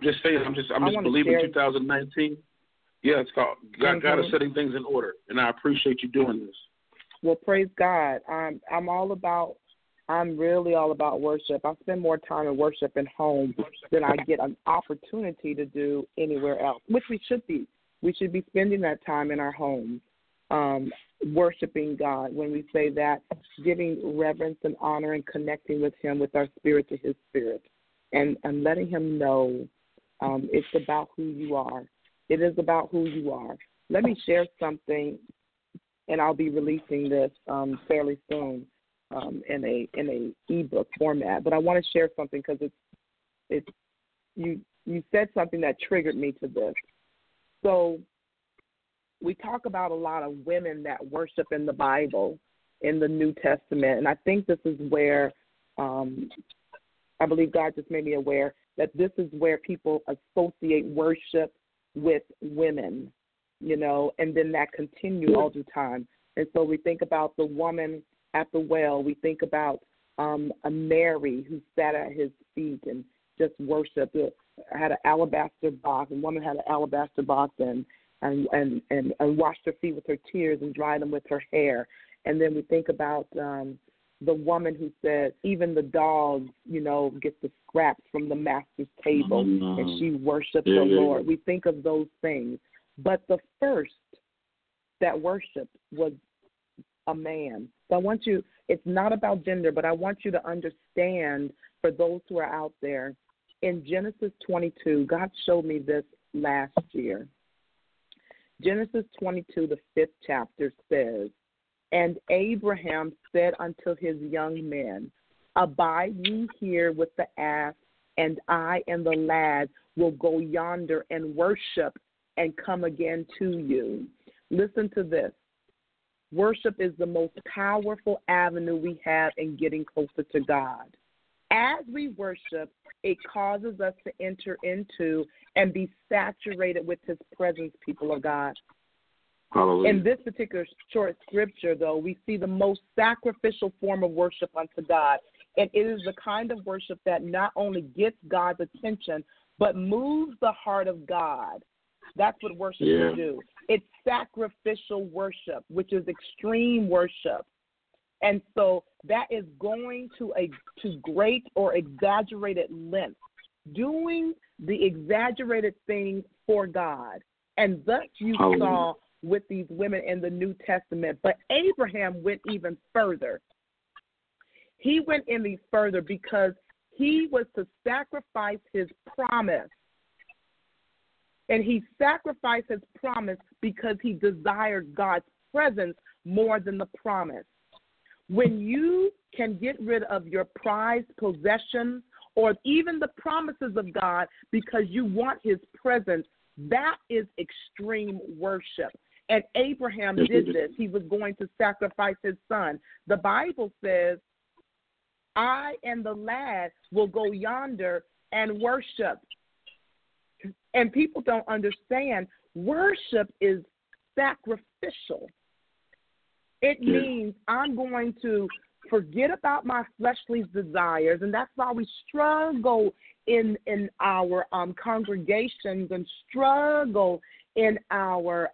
Just saying, I'm just believing 2019. Yeah, it's called God is setting things in order, and I appreciate you doing this. Well, praise God. I'm really all about worship. I spend more time in worship at home than I get an opportunity to do anywhere else, which we should be. We should be spending that time in our homes, worshiping God. When we say that, giving reverence and honor and connecting with him, with our spirit to his spirit. and letting him know it's about who you are. It is about who you are. Let me share something, and I'll be releasing this fairly soon in a ebook format. But I want to share something because it's you said something that triggered me to this. So we talk about a lot of women that worship in the Bible, in the New Testament, and I think this is where I believe God just made me aware that this is where people associate worship with women, you know, and then that continued all the time. And so we think about the woman at the well. We think about a Mary who sat at his feet and just worshiped. I had an alabaster box, and woman had an alabaster box and washed her feet with her tears and dried them with her hair. And then we think about the woman who said, even the dogs, you know, get the scraps from the master's table, and she worshiped the Lord. We think of those things. But the first that worshiped was a man. So I want you, it's not about gender, but I want you to understand for those who are out there, in Genesis 22, God showed me this last year. Genesis 22, the 5th chapter says, and Abraham said unto his young men, abide ye here with the ass, and I and the lad will go yonder and worship and come again to you. Listen to this. Worship is the most powerful avenue we have in getting closer to God. As we worship, it causes us to enter into and be saturated with his presence, people of God. Hallelujah. In this particular short scripture, though, we see the most sacrificial form of worship unto God. And it is the kind of worship that not only gets God's attention, but moves the heart of God. That's what worship can do. It's sacrificial worship, which is extreme worship. And so that is going to great or exaggerated lengths, doing the exaggerated thing for God. And thus you saw with these women in the New Testament. But Abraham went even further. He went even further because he was to sacrifice his promise. And he sacrificed his promise because he desired God's presence more than the promise. When you can get rid of your prized possessions or even the promises of God because you want his presence, that is extreme worship. And Abraham did this. He was going to sacrifice his son. The Bible says, I and the lad will go yonder and worship. And people don't understand, worship is sacrificial. It means I'm going to forget about my fleshly desires, and that's why we struggle in our congregations and struggle in our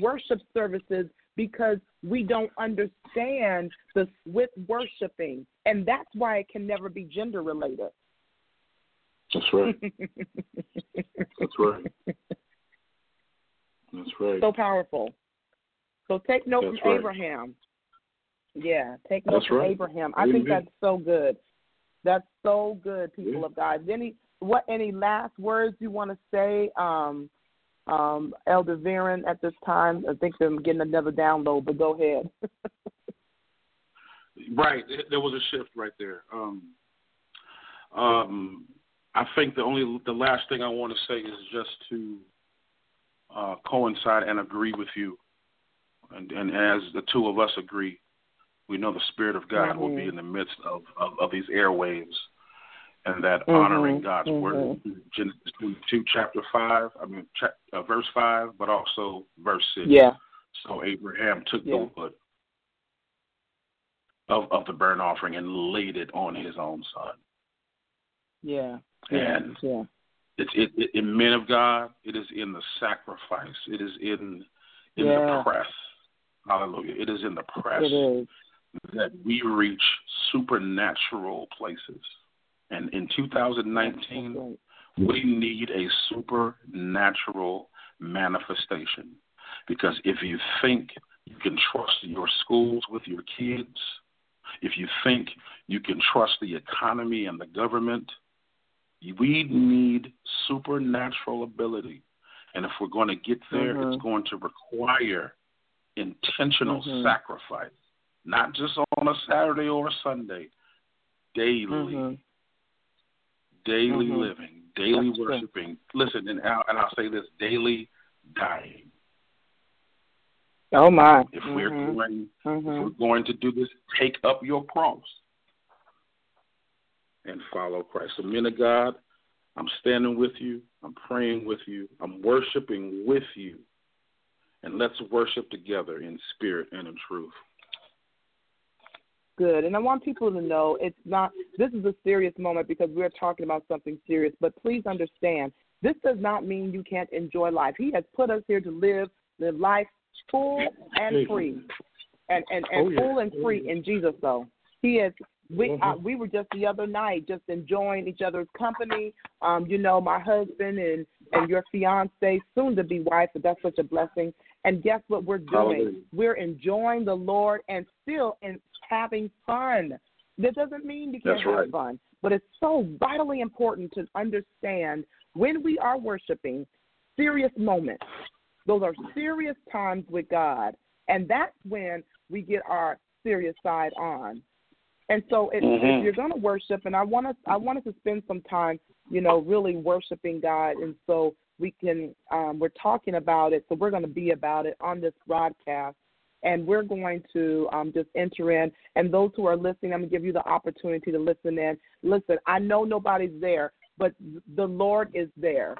worship services because we don't understand the with worshiping, and that's why it can never be gender related. That's right. That's right. So powerful. So take note from Abraham. Yeah, take note from Abraham. I think that's so good. That's so good, people of God. Any last words you want to say, Elder Veron, at this time? I think I'm getting another download, but go ahead. Right. There was a shift right there. I think the last thing I want to say is just to coincide and agree with you. And as the two of us agree, we know the Spirit of God will be in the midst of these airwaves, and that honoring God's word. Genesis 22, verse 5, but also verse 6. Yeah. So Abraham took the wood of the burnt offering and laid it on his own son. Yeah. And It's men of God, it is in the sacrifice. It is in the press. Hallelujah. It is in the press that we reach supernatural places. And in 2019, we need a supernatural manifestation. Because if you think you can trust your schools with your kids, If you think you can trust the economy and the government, we need supernatural ability. And if we're going to get there, it's going to require intentional sacrifice, not just on a Saturday or a Sunday, daily, daily living, daily worshiping. Listen, and I'll say this, daily dying. Oh, my. If, if we're going to do this, take up your cross and follow Christ. So, men of God, I'm standing with you. I'm praying with you. I'm worshiping with you. And let's worship together in spirit and in truth. Good. And I want people to know it's not, this is a serious moment because we're talking about something serious, but please understand, this does not mean you can't enjoy life. He has put us here to live life full and free, and full and free in Jesus, though. He is, we were just the other night just enjoying each other's company. You know, my husband and your fiancé, soon-to-be wife, but that's such a blessing. And guess what we're doing? Hallelujah. We're enjoying the Lord and still having fun. That doesn't mean you can't have fun, but it's so vitally important to understand when we are worshiping, serious moments. Those are serious times with God, and that's when we get our serious side on. And so if you're going to worship, and I want us to spend some time, you know, really worshiping God, and so we can, we're talking about it, so we're going to be about it on this broadcast, and we're going to just enter in. And those who are listening, I'm going to give you the opportunity to listen in. Listen, I know nobody's there, but the Lord is there.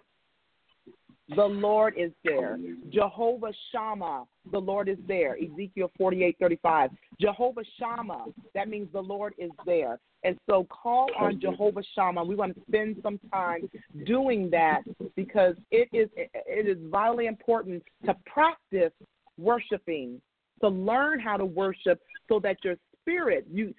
The Lord is there. Jehovah Shammah, the Lord is there. Ezekiel 48:35. Jehovah Shammah, that means the Lord is there. And so call on Jehovah Shammah. We want to spend some time doing that because it is vitally important to practice worshiping, to learn how to worship so that your spirit, you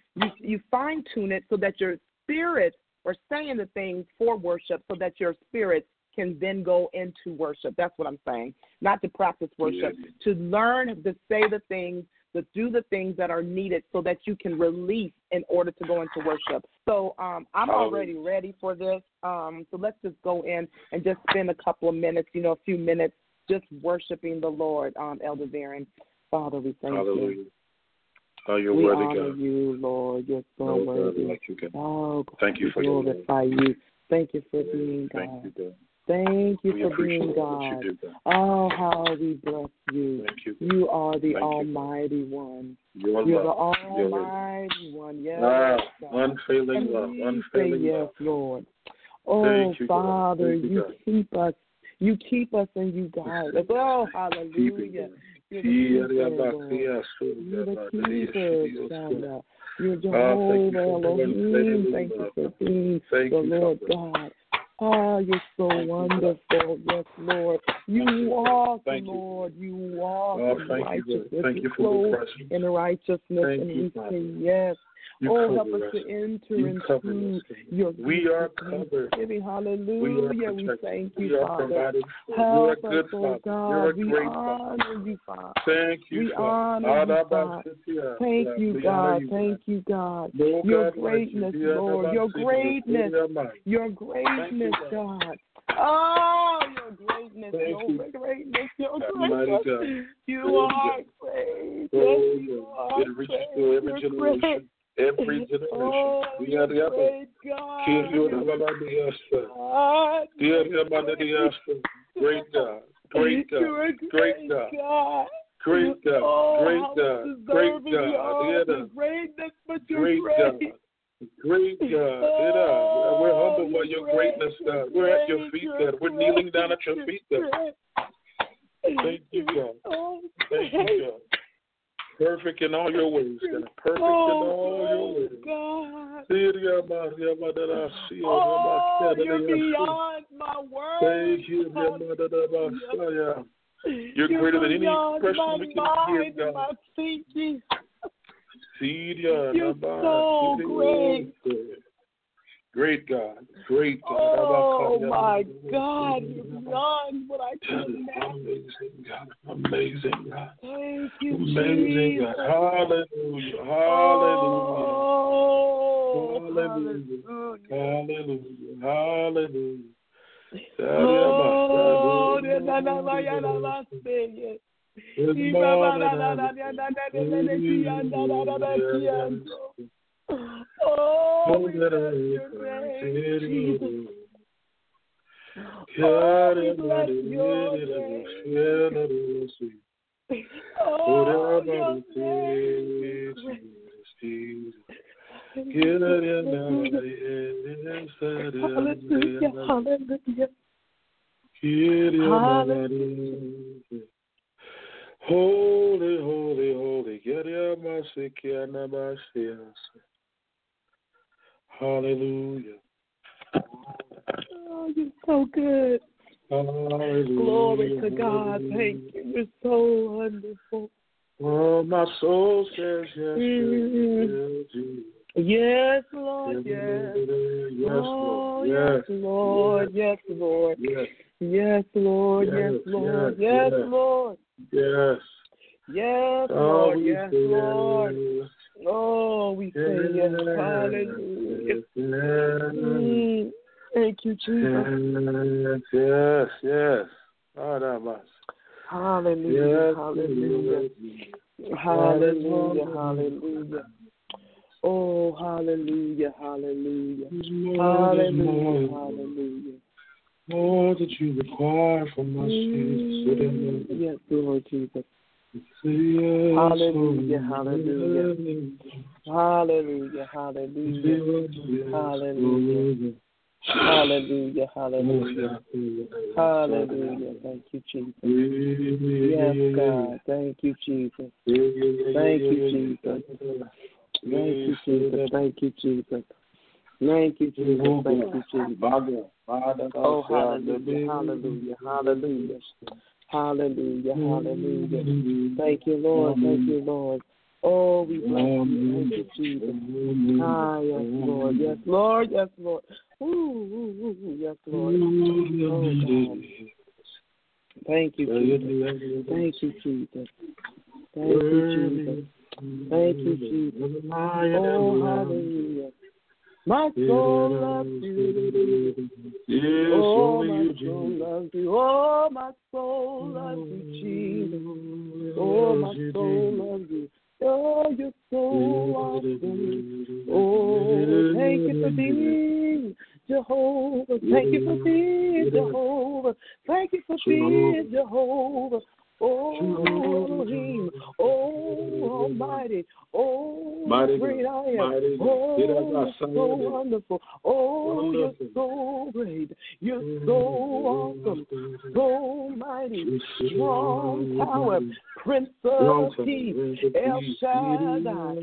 fine-tune it so that your spirit are saying the things for worship so that your spirit can then go into worship. That's what I'm saying. Not to practice worship, to learn to say the things, to do the things that are needed so that you can release in order to go into worship. So I'm already ready for this. So let's just go in and just spend a couple of minutes, you know, a few minutes just worshiping the Lord, Elder Veron. Father, we thank you. Oh, you're worthy, God. We honor you, Lord. You're so worthy. Like you can. Oh, God, thank you for glorify you. Thank you for being God. Thank you, God. Thank you for being God. Oh, how we bless you. Thank you. You are the Almighty One. You're the Almighty One. Yes, unfailing love. Unfailing love. Yes, Lord. Oh, Father, you keep us. You keep us and you guide us. Oh, hallelujah. You're the keeper. You're Jehovah Elohim. Thank you for being the Lord God. Oh, you're so wonderful. Yes, Lord. You walk, Lord. You walk in righteousness. Thank you for the in righteousness. And we say yes. Oh, help us to enter into your goodness. We are covered. Hallelujah. We thank you, Father. Help us, oh God. We honor you, Father. Thank you, Father. Thank you, God. Thank you, God. Your greatness, Lord. Your greatness. Your greatness, God. Oh, your greatness, your greatness, your greatness. You are great. You are great. Every generation, we are the other. Great God, great God, great God, great God, great God, great God, great God, great God. Great God, we're humble by your greatness, God. We're at your feet, God. We're kneeling down at your feet, God. Thank you, God. Thank you, God. Perfect in all your ways, God. Perfect in all your ways. Oh, you're beyond my words. Thank you, you're greater than any expression we can give, God. You're so great. Great God. Great God. Oh, my God. You've done what I couldn't imagine. Amazing God. Thank you, amazing God. Hallelujah. Hallelujah. Oh, hallelujah. Hallelujah. Hallelujah. Hallelujah. Oh, we bless your name, Jesus. Oh, we bless your name. Oh, your name. Hallelujah, hallelujah. Hallelujah. Holy, holy, holy. Hallelujah. Oh, you're so good. Hallelujah. Glory to God. Thank you. You're so wonderful. Oh, my soul says yes, yes, yes, Lord, yes. Yes, Lord, yes, Lord, yes, Lord, yes, Lord, yes, Lord, yes, Lord, yes, yes, Lord, yes, Lord. Oh, we say yes, hallelujah. Thank you, Jesus. Yes, yes, yes. Hallelujah, hallelujah, hallelujah, hallelujah. Oh, hallelujah, hallelujah, hallelujah, hallelujah. All that you require from us, Jesus. Yes, Lord Jesus. Hallelujah, hallelujah, hallelujah, hallelujah, hallelujah. Hallelujah, hallelujah, hallelujah. Thank you, Jesus. Yes, God. Thank you, Jesus. Thank you, Jesus. Thank you, Jesus. Thank you, Jesus. Thank you, Jesus. Thank you, Jesus. Oh, hallelujah, hallelujah, hallelujah, hallelujah, hallelujah. Thank you, Lord. Thank you, Lord. Oh, we bless you. Thank you, Jesus. Ah, yes, Lord. Yes, Lord. Yes, Lord. Ooh, ooh, ooh, yes, Lord. Oh, God. Thank you, Jesus. Thank you, Jesus. Thank you, Jesus. Thank you, Jesus. Oh, hallelujah. My soul loves you. Oh, my soul loves you. Oh, my soul loves you, Jesus. Oh, my soul loves you. Oh, you're so awesome. Oh, thank you for being Jehovah. Thank you for being Jehovah. Thank you for being Jehovah. Oh, Elohim. Oh, Almighty. Oh, great I am. Oh, so wonderful. Oh, you're so great. You're so awesome. So mighty. Strong power. Prince of Peace. El Shaddai.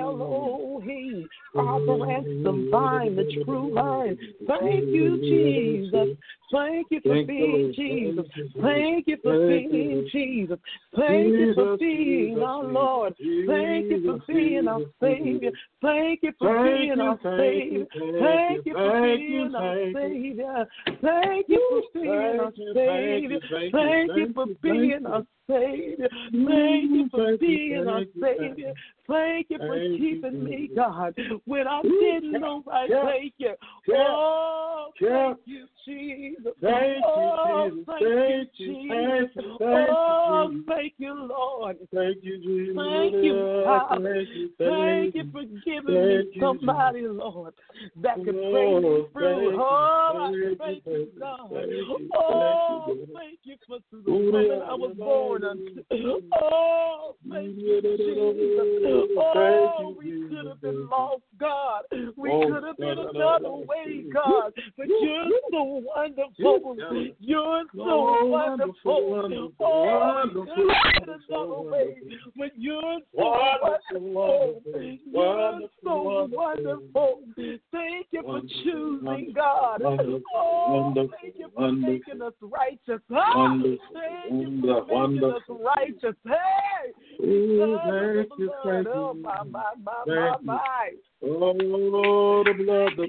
Elohim. Author and the vine, the true vine. Thank you, Jesus. Thank you for being Jesus. Thank you for being Jesus. Jesus. Thank you for being our Lord. Thank you for being our Savior. Thank you for being our Savior. Thank you for being our Savior. Thank you for being our Savior. Thank you for being our Savior. Thank you for being our Savior. Thank you for keeping me, God, when I didn't know I thank you. Oh, thank you, Jesus. Oh, thank you, Jesus. Oh, thank you, Lord. Thank you, Jesus. Thank you, God. Thank you for giving me somebody, Lord, that could bring me through. Oh, I thank you, God. Oh, thank you for the woman I was born unto. Oh, thank you, Jesus. Oh, we could have been lost, God. We could have been another way, God. But you're so wonderful. You're so wonderful. Oh, we could have been another way. But you're so wonderful. You're so wonderful. Thank you for choosing, God. Oh, thank you for making us righteous. Thank you for making us righteous. Hey, Thank you, thank you. Oh, the blood, the blood, the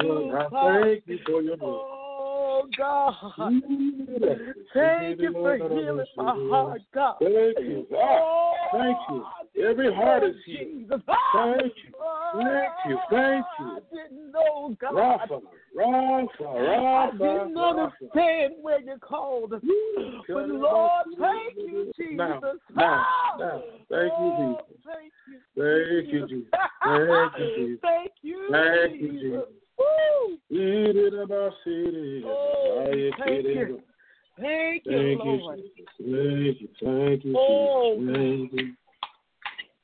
blood. I thank you for your blood. Oh, God. Thank you for healing my heart, God. Thank you. Thank you. Every heart is healed. Thank you. Thank you. Thank you. I didn't know, God. Rafa. I didn't understand where you called us. But, Lord, thank you, Jesus. Now. Thank you, Jesus. Thank you, Jesus. Thank you, Jesus. Thank you, Jesus. Woo! Oh, thank you. Thank you, Lord. Thank you.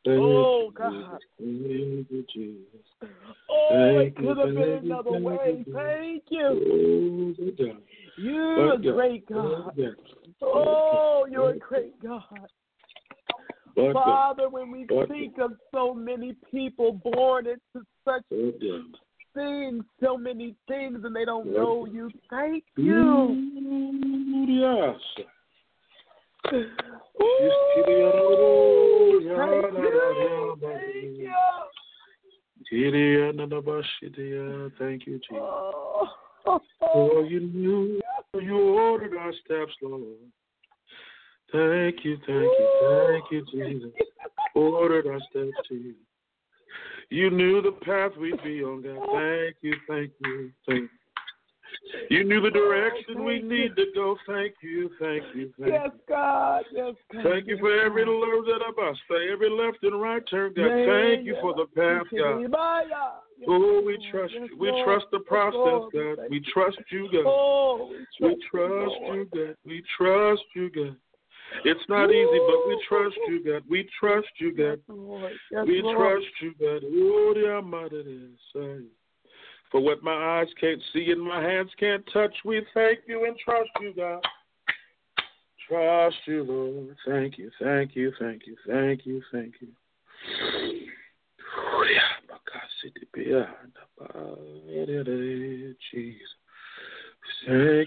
Oh, God. Thank you, Jesus. Oh, it could have been another way. Thank you. You're a great God. Oh, you're a great God. Father, when we think of so many people born into such things, so many things, and they don't know you. Thank you. Yes. Ooh, thank you. Thank you, Jesus. Oh, you knew you ordered our steps, Lord. Thank you, Jesus. Ordered our steps, Jesus. You knew the path we'd be on, God. Thank you. You knew the direction we need to go. Thank you. Yes, God. Thank you for every load that I bust, for every left and right turn, God. Thank you for the path, God. Oh, we trust you. We trust the process, God. We trust you, God. We trust you, God. We trust you, God. It's not easy, but we trust you, God. We trust you, God. We trust you, God. Oh, the Almighty is. For what my eyes can't see and my hands can't touch, we thank you and trust you, God. Trust you, Lord. Thank you. Jesus. Thank you,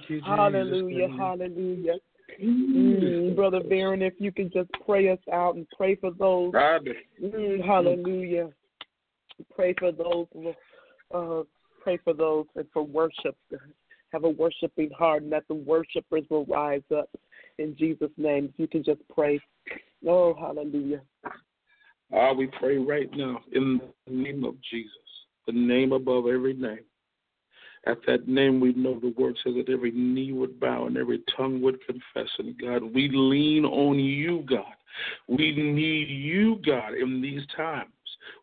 Jesus. Hallelujah. Brother Veron, if you could just pray us out and pray for those. Hallelujah. Pray for those. Pray for those and for worship. Have a worshiping heart, and that the worshipers will rise up in Jesus' name. If you can just pray. Oh, hallelujah. We pray right now in the name of Jesus, the name above every name. At that name, we know the word says that every knee would bow and every tongue would confess. And God, we lean on you, God. We need you, God, in these times.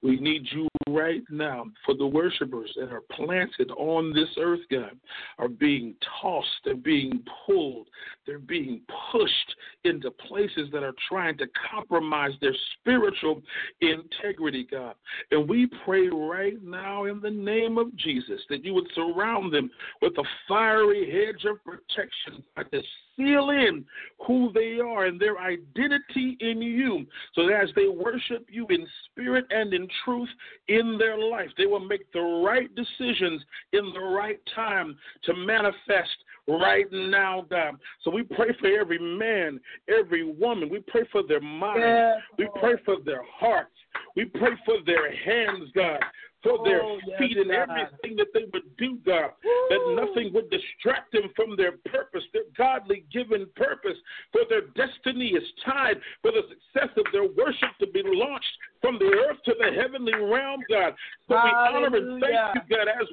We need you right now for the worshipers that are planted on this earth, God, are being tossed, they're being pulled, they're being pushed into places that are trying to compromise their spiritual integrity, God. And we pray right now in the name of Jesus that you would surround them with a fiery hedge of protection by this. Seal in who they are and their identity in you, so that as they worship you in spirit and in truth in their life, they will make the right decisions in the right time to manifest right now, God. So we pray for every man, every woman. We pray for their mind. Yes. We pray for their hearts. We pray for their hands, God. For their feet and everything that they would do, God, that nothing would distract them from their purpose, their godly given purpose, for their destiny is tied for the success of their worship to be launched from the earth to the heavenly realm, God. So we honor and thank you, God, as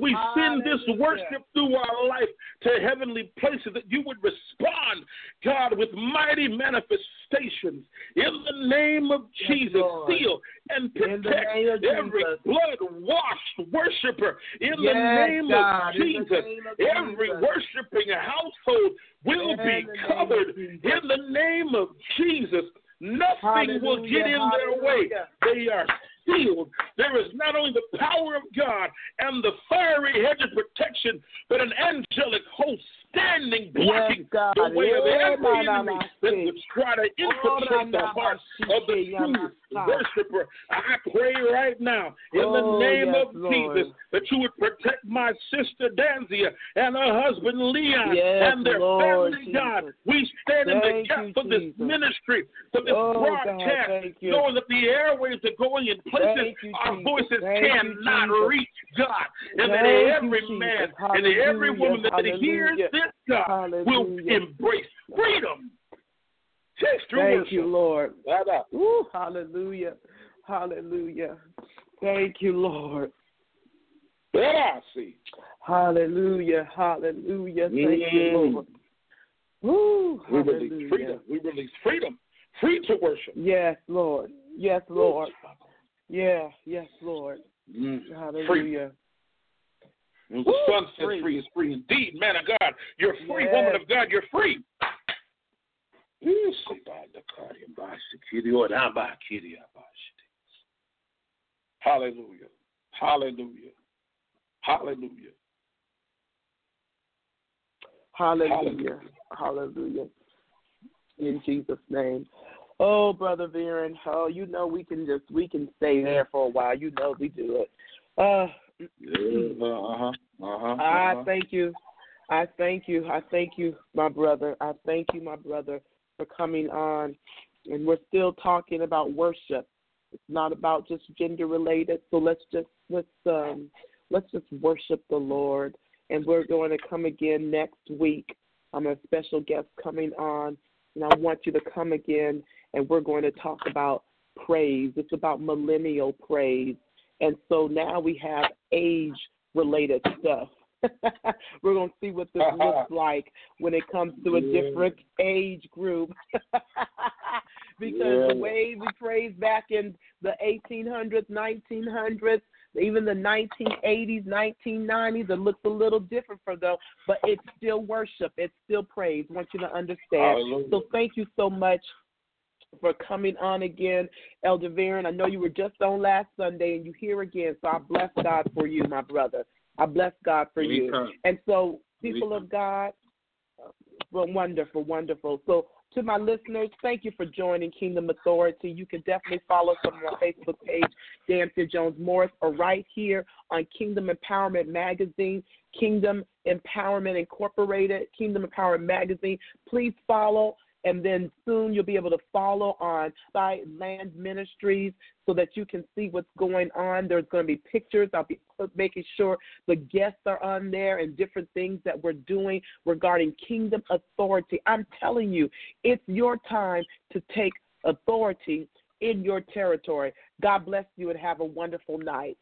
we send this worship through our life to heavenly places, that you would respond, God, with mighty manifestations in the name of Jesus. Lord. Seal and protect every blood-washed worshiper in the name of Jesus. Every worshiping household will be covered in the name of Jesus. Nothing will get in their way. They are sealed. There is not only the power of God and the fiery hedge of protection, but an angelic host standing, blocking the way of every enemy that would try to infiltrate the heart of the truth worshiper, I pray right now in the name of Jesus that you would protect my sister Dancia and her husband Leon and their family, God. We stand in the gap for this ministry, for this broadcast, knowing that the airwaves are going in places our voices cannot reach, God. And that every man and every woman that hears this, God, will embrace freedom. Thank you, Lord. Ooh, hallelujah. Hallelujah. Thank you, Lord. Hallelujah. Hallelujah. Thank you, Lord. Ooh, hallelujah. We release freedom. We release freedom. Free to worship. Yes, Lord. Yes, Lord. Yeah. Yes, Lord. Hallelujah. Free. The Son says free is free indeed. Man of God, you're free. Woman of God, you're free. Hallelujah. Hallelujah. Hallelujah. Hallelujah. Hallelujah. In Jesus' name. Oh, Brother Veron, you know we can stay there for a while. You know we do it. I thank you. I thank you. I thank you, my brother. I thank you, my brother, for coming on. And we're still talking about worship. It's not about just gender related. So let's just worship the Lord. And we're going to come again next week. I'm a special guest coming on, and I want you to come again. And we're going to talk about praise. It's about millennial praise. And so now we have age-related stuff. We're going to see what this looks like when it comes to a different age group. Because the way we praised back in the 1800s, 1900s, even the 1980s, 1990s, it looks a little different for them, but it's still worship. It's still praise. I want you to understand. Hallelujah. So thank you so much for coming on again, Elder Veron. I know you were just on last Sunday, and you here again, so I bless God for you, my brother. I bless God for you. And so, people of God, well, wonderful, wonderful. So, to my listeners, thank you for joining Kingdom Authority. You can definitely follow us on our Facebook page, Dancia Jones Morris, or right here on Kingdom Empowerment Magazine, Kingdom Empowerment Incorporated, Kingdom Empowerment Magazine. Please follow. And then soon you'll be able to follow on by Land Ministries so that you can see what's going on. There's going to be pictures. I'll be making sure the guests are on there and different things that we're doing regarding Kingdom Authority. I'm telling you, it's your time to take authority in your territory. God bless you and have a wonderful night.